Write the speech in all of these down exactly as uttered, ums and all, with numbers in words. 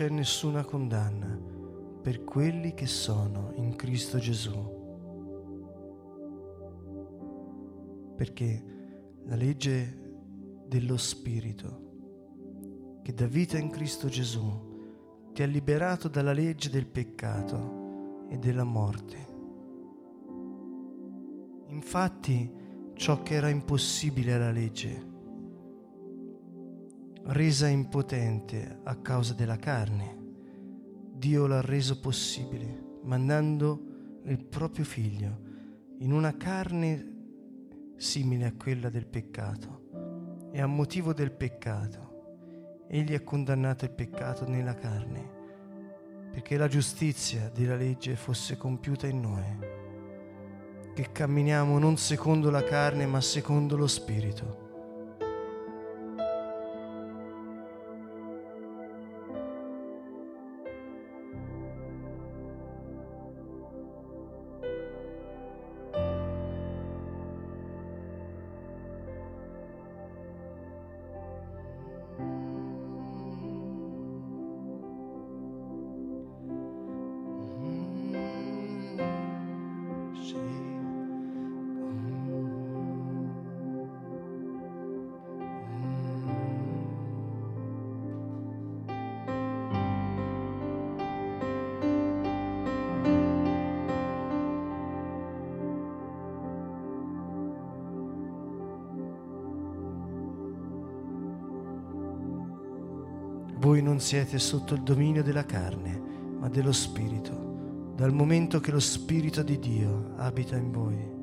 c'è nessuna condanna per quelli che sono in Cristo Gesù. Perché la legge dello Spirito, che dà vita in Cristo Gesù, ti ha liberato dalla legge del peccato e della morte. Infatti, ciò che era impossibile alla legge, resa impotente a causa della carne, Dio l'ha reso possibile, mandando il proprio Figlio in una carne simile a quella del peccato. E a motivo del peccato Egli ha condannato il peccato nella carne, perché la giustizia della legge fosse compiuta in noi, che camminiamo non secondo la carne ma secondo lo Spirito. Voi non siete sotto il dominio della carne, ma dello Spirito, dal momento che lo Spirito di Dio abita in voi.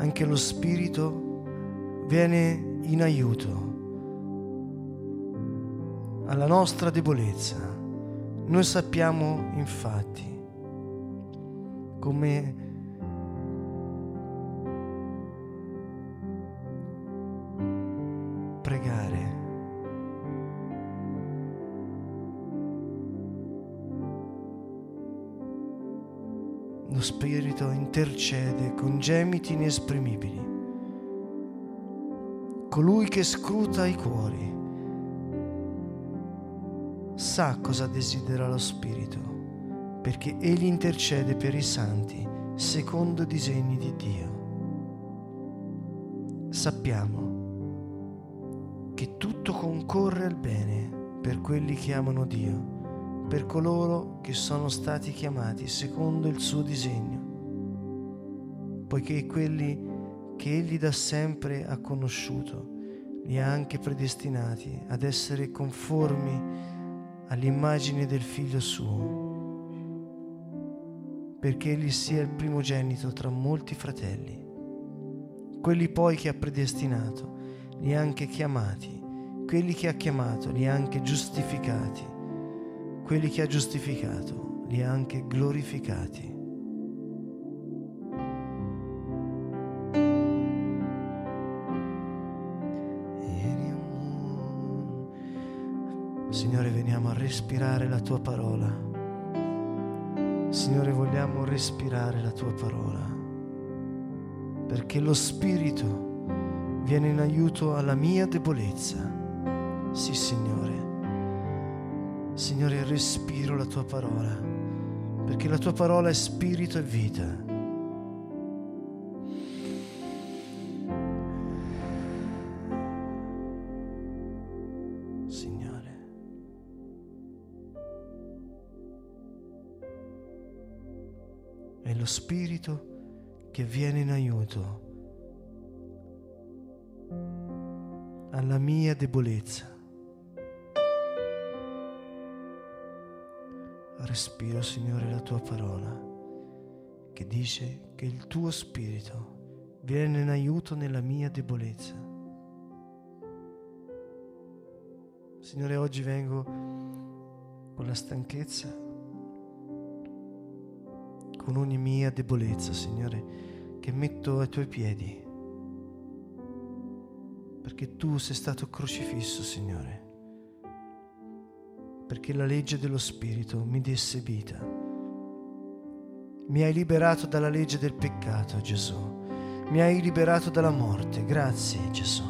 Anche lo Spirito viene in aiuto alla nostra debolezza. Noi sappiamo infatti come pregare, lo lo Spirito intercede con gemiti inesprimibili. Colui che scruta i cuori sa cosa desidera lo Spirito, perché Egli intercede per i santi secondo i disegni di Dio. Sappiamo che tutto concorre al bene per quelli che amano Dio, per coloro che sono stati chiamati secondo il suo disegno, poiché quelli che Egli da sempre ha conosciuto li ha anche predestinati ad essere conformi all'immagine del Figlio suo, perché Egli sia il primogenito tra molti fratelli. Quelli poi che ha predestinato li ha anche chiamati, quelli che ha chiamato li ha anche giustificati, quelli che ha giustificato li ha anche glorificati. Signore, veniamo a respirare la Tua parola. Signore, vogliamo respirare la Tua parola, perché lo Spirito viene in aiuto alla mia debolezza. Sì, Signore. Signore, respiro la Tua parola, perché la Tua parola è spirito e vita. Signore, è lo Spirito che viene in aiuto alla mia debolezza. Respiro, Signore, la Tua parola, che dice che il Tuo Spirito viene in aiuto nella mia debolezza. Signore, oggi vengo con la stanchezza, con ogni mia debolezza, Signore, che metto ai Tuoi piedi, perché Tu sei stato crocifisso, Signore, perché la legge dello Spirito mi desse vita. Mi hai liberato dalla legge del peccato, Gesù. Mi hai liberato dalla morte. Grazie, Gesù.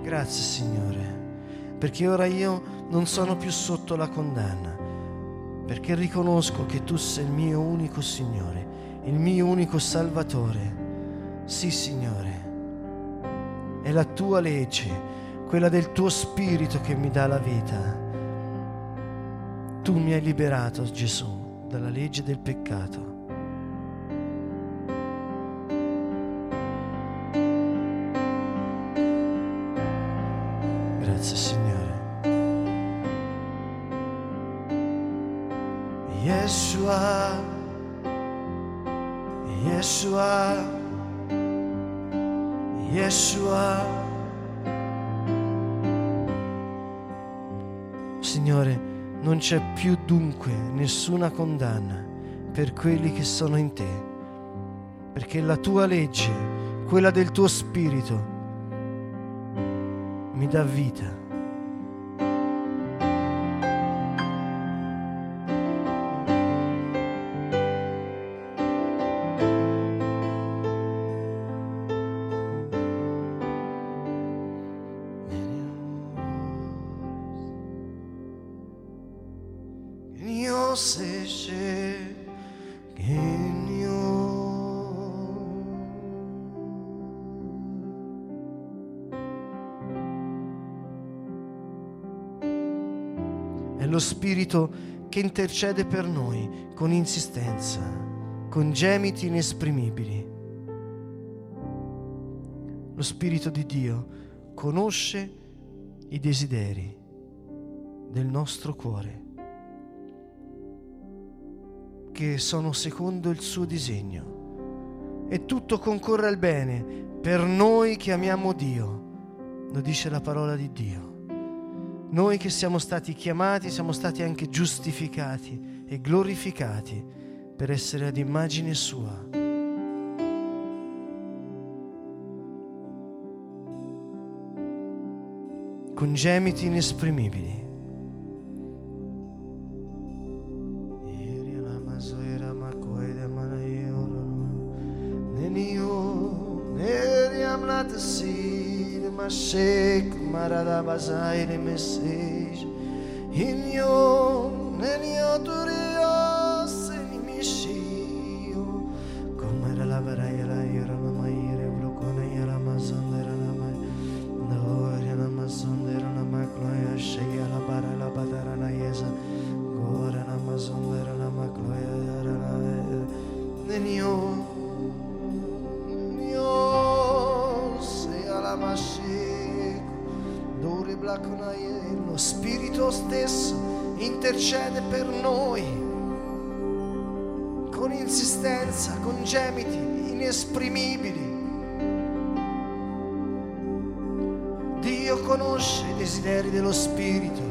Grazie, Signore, perché ora io non sono più sotto la condanna, perché riconosco che Tu sei il mio unico Signore, il mio unico Salvatore. Sì, Signore, è la Tua legge, quella del Tuo Spirito, che mi dà la vita. Tu mi hai liberato, Gesù, dalla legge del peccato. Grazie, Signore. Yeshua, Yeshua, Yeshua. Signore, non c'è più dunque nessuna condanna per quelli che sono in Te, perché la Tua legge, quella del Tuo Spirito, mi dà vita. Spirito che intercede per noi con insistenza, con gemiti inesprimibili. Lo Spirito di Dio conosce i desideri del nostro cuore, che sono secondo il suo disegno, e tutto concorre al bene per noi che amiamo Dio, lo dice la parola di Dio. Noi che siamo stati chiamati, siamo stati anche giustificati e glorificati per essere ad immagine Sua. Con gemiti inesprimibili. Atasi de Mashek Maradabazai de Message in yon nenioturios in Mishio come la lavarai la yara la maire blocona yara mazandera la mai noria la mazandera la macloia shega la bara la badara la yesa gora la mazandera la macloia yara la nenion lo Spirito stesso intercede per noi con insistenza, con gemiti inesprimibili. Dio conosce i desideri dello Spirito.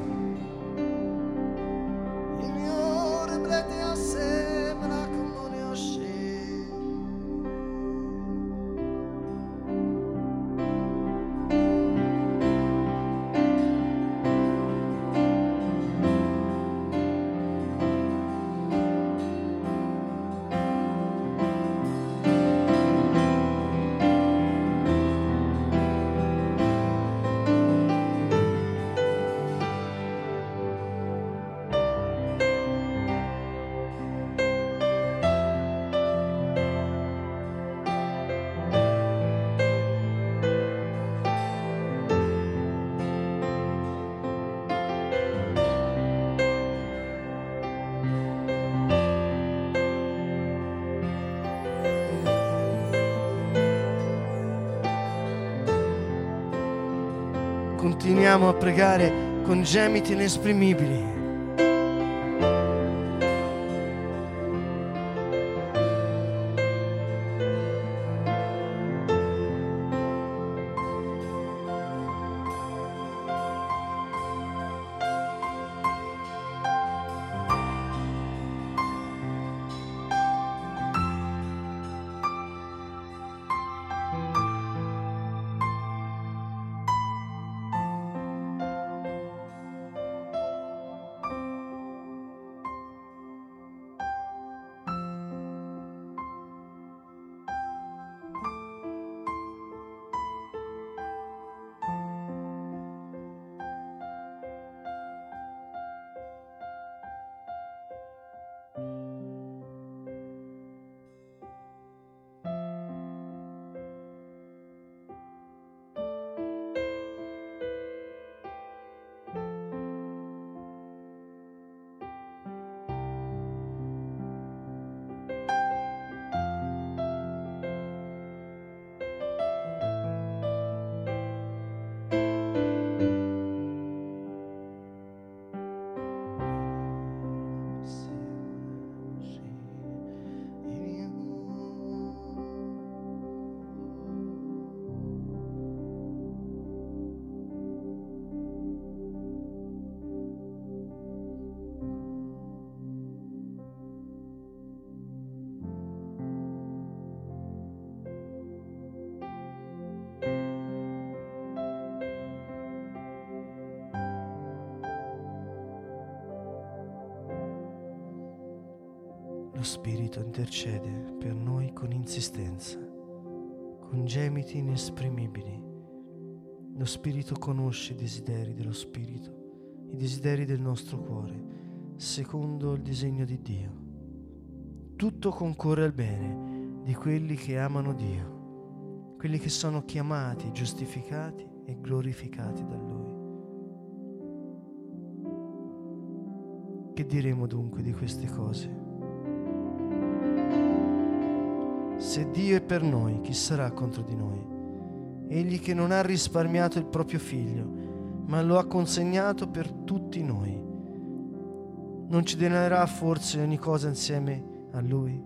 Continuiamo a pregare con gemiti inesprimibili. Lo Spirito intercede per noi con insistenza, con gemiti inesprimibili. Lo Spirito conosce i desideri dello Spirito, i desideri del nostro cuore, secondo il disegno di Dio. Tutto concorre al bene di quelli che amano Dio, quelli che sono chiamati, giustificati e glorificati da Lui. Che diremo dunque di queste cose? Se Dio è per noi, chi sarà contro di noi? Egli che non ha risparmiato il proprio figlio, ma lo ha consegnato per tutti noi, non ci donerà forse ogni cosa insieme a Lui?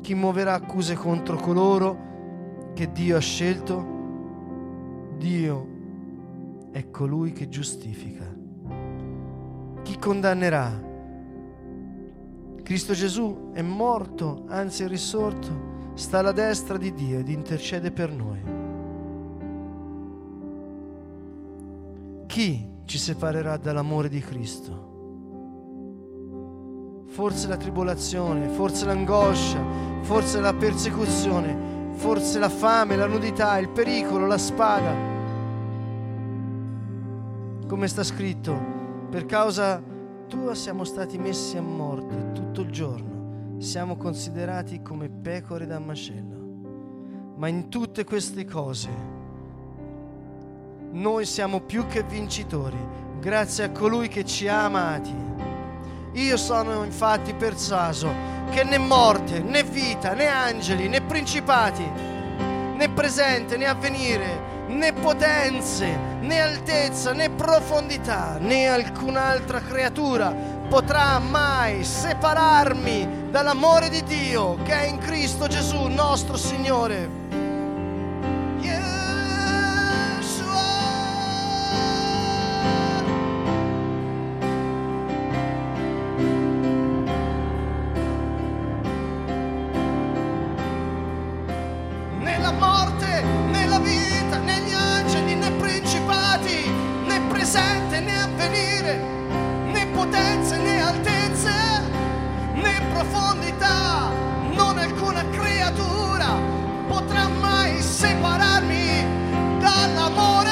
Chi muoverà accuse contro coloro che Dio ha scelto? Dio è colui che giustifica. Chi condannerà? Cristo Gesù è morto, anzi è risorto, sta alla destra di Dio ed intercede per noi. Chi ci separerà dall'amore di Cristo? Forse la tribolazione, forse l'angoscia, forse la persecuzione, forse la fame, la nudità, il pericolo, la spada. Come sta scritto, per causa tua siamo stati messi a morte tutto il giorno, siamo considerati come pecore da macello. Ma in tutte queste cose noi siamo più che vincitori, grazie a colui che ci ha amati. Io sono infatti persuaso che né morte, né vita, né angeli, né principati, né presente, né avvenire, né potenze, né altezza, né profondità, né alcun'altra creatura potrà mai separarmi dall'amore di Dio che è in Cristo Gesù nostro Signore. Separarmi dall'amore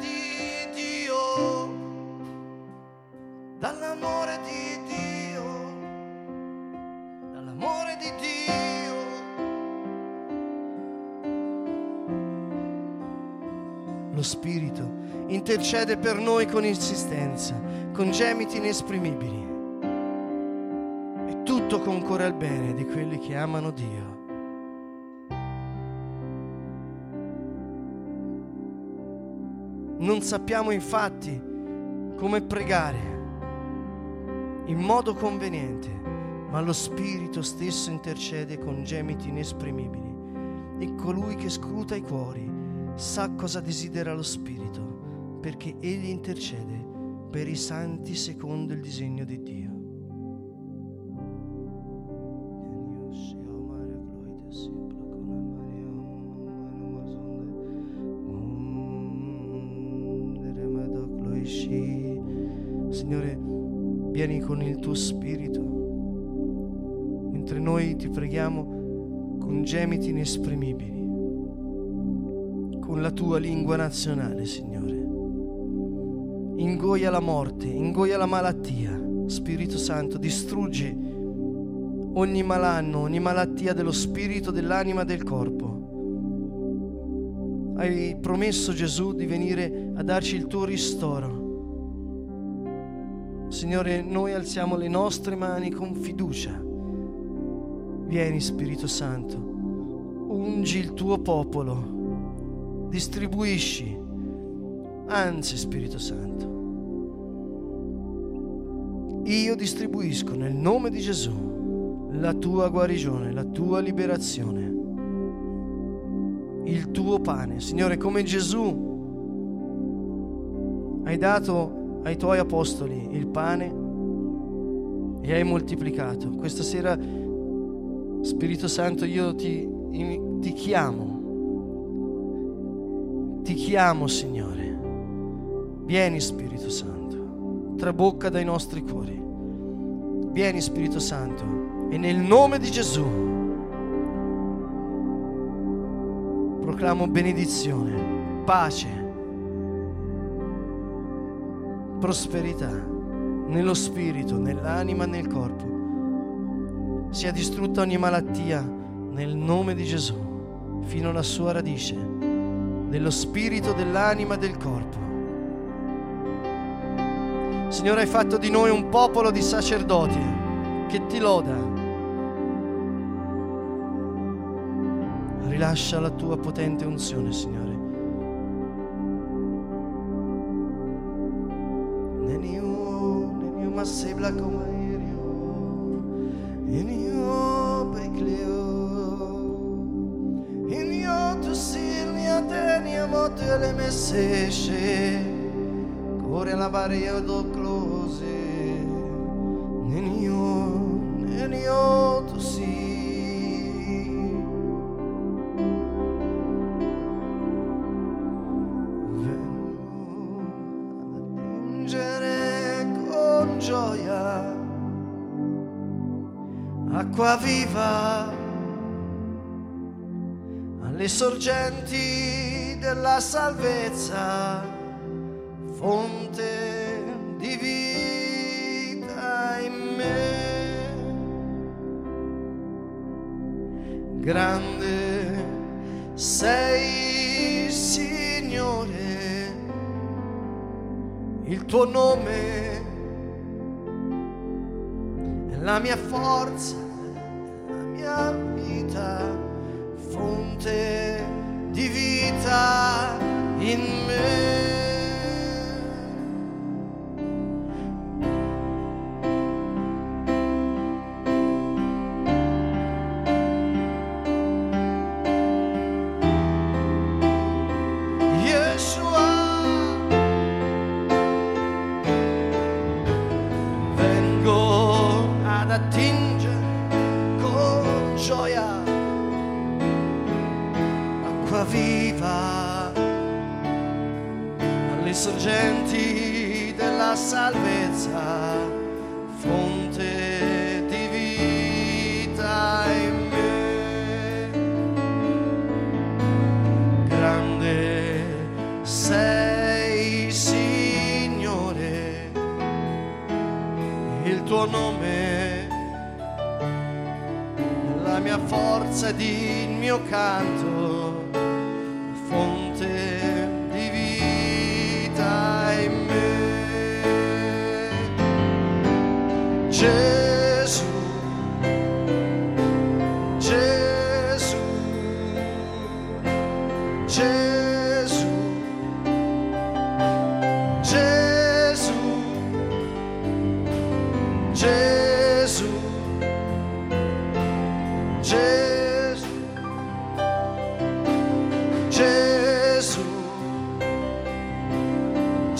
di Dio. spirito, intercede per noi con insistenza, con gemiti inesprimibili. E tutto concorre al bene di quelli che amano Dio. Non sappiamo infatti come pregare in modo conveniente, ma lo Spirito stesso intercede con gemiti inesprimibili. E colui che scruta i cuori sa cosa desidera lo Spirito, perché Egli intercede per i santi secondo il disegno di Dio. Signore, vieni con il tuo Spirito, mentre noi ti preghiamo con gemiti inesprimibili, con la tua lingua nazionale, Signore. Ingoia la morte, ingoia la malattia, Spirito Santo, distruggi ogni malanno, ogni malattia dello spirito, dell'anima e del corpo. Hai promesso, Gesù, di venire a darci il tuo ristoro. Signore, noi alziamo le nostre mani con fiducia. Vieni, Spirito Santo, ungi il tuo popolo, distribuisci, anzi, Spirito Santo, io distribuisco nel nome di Gesù la tua guarigione, la tua liberazione, il tuo pane. Signore, come Gesù hai dato ai tuoi apostoli il pane e hai moltiplicato, questa sera, Spirito Santo, io ti, ti chiamo, ti chiamo, Signore. Vieni, Spirito Santo, trabocca dai nostri cuori. Vieni, Spirito Santo, e nel nome di Gesù proclamo benedizione, pace, prosperità nello spirito, nell'anima e nel corpo. Sia distrutta ogni malattia nel nome di Gesù, fino alla sua radice, dello spirito, dell'anima e del corpo. Signore, hai fatto di noi un popolo di sacerdoti che ti loda. Rilascia la tua potente unzione, Signore. Neniu, neniu ma sebla come in io pecleo, in io tu silnia tenia mote le messesce, core la varia do close, in io, in io tu si, vengo ad attingere con gioia acqua viva alle sorgenti della salvezza, fonte di vita in me. Grande sei, Signore, il tuo nome è la mia forza, vita, fonte di vita in me. Yeshua, vengo ad attingere con gioia acqua viva alle sorgenti della salvezza, fonte di vita in me. Grande sei, Signore, il tuo nome è la mia forza ed il mio canto, fonte di vita.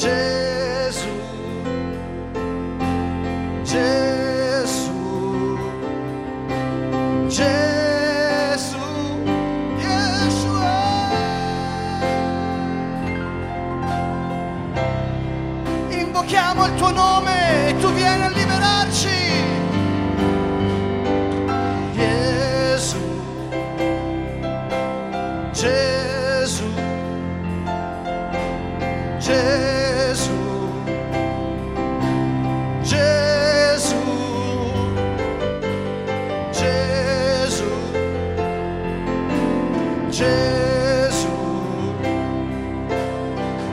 Gesù, Gesù, Gesù. Invochiamo il tuo nome e tu vieni a liberarci. Gesù,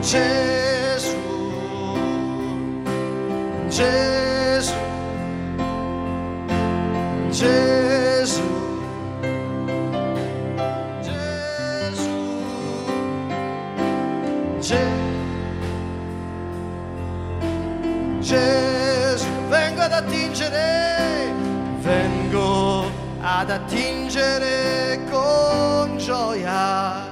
Gesù, Gesù, Gesù, Gesù, Gesù, Gesù. Gesù, Gesù, Gesù, Gesù, vengo ad attingere, vengo ad attingere con gioia,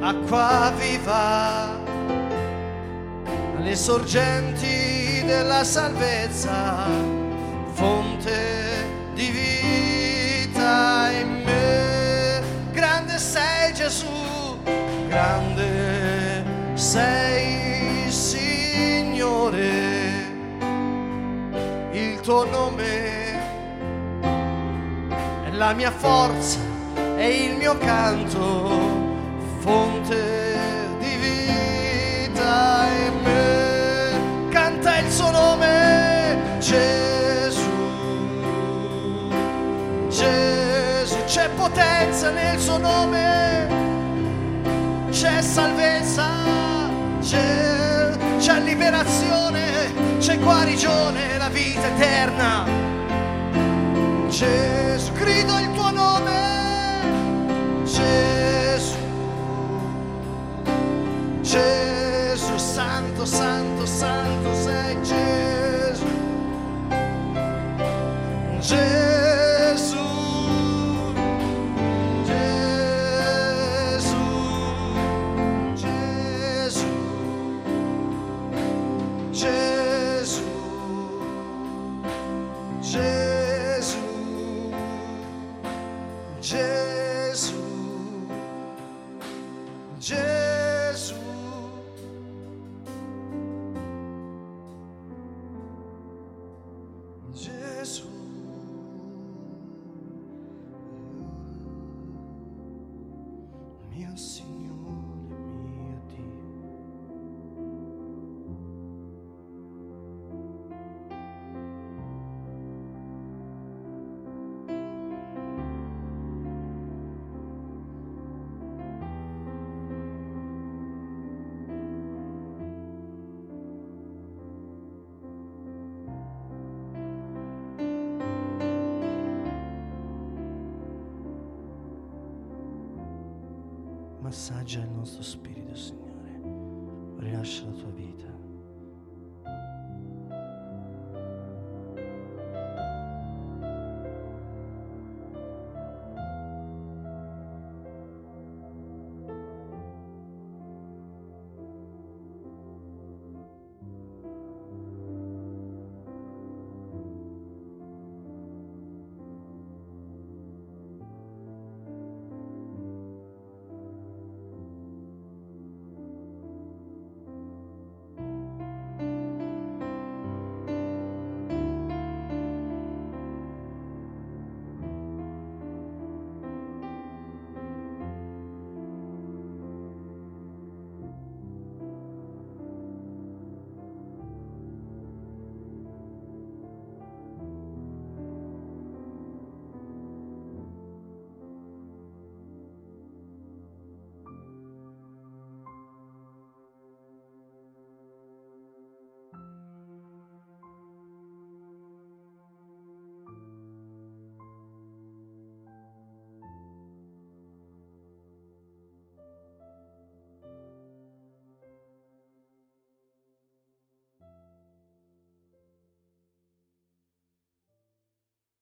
acqua viva, le sorgenti della salvezza, fonte di vita in me. Grande sei Gesù, grande sei Signore, il tuo nome è la mia forza, è il mio canto, fonte di vita in me. Il suo nome, Gesù, Gesù, c'è potenza nel suo nome, c'è salvezza, c'è liberazione, c'è guarigione, la vita eterna. Gesù, grido il tuo nome, Gesù, Gesù. Santo, santo, santo sei Gesù, Gesù, Gesù, Gesù, Gesù, Gesù, Gesù, Gesù. Massaggia il nostro spirito, Signore, rilascia la tua vita.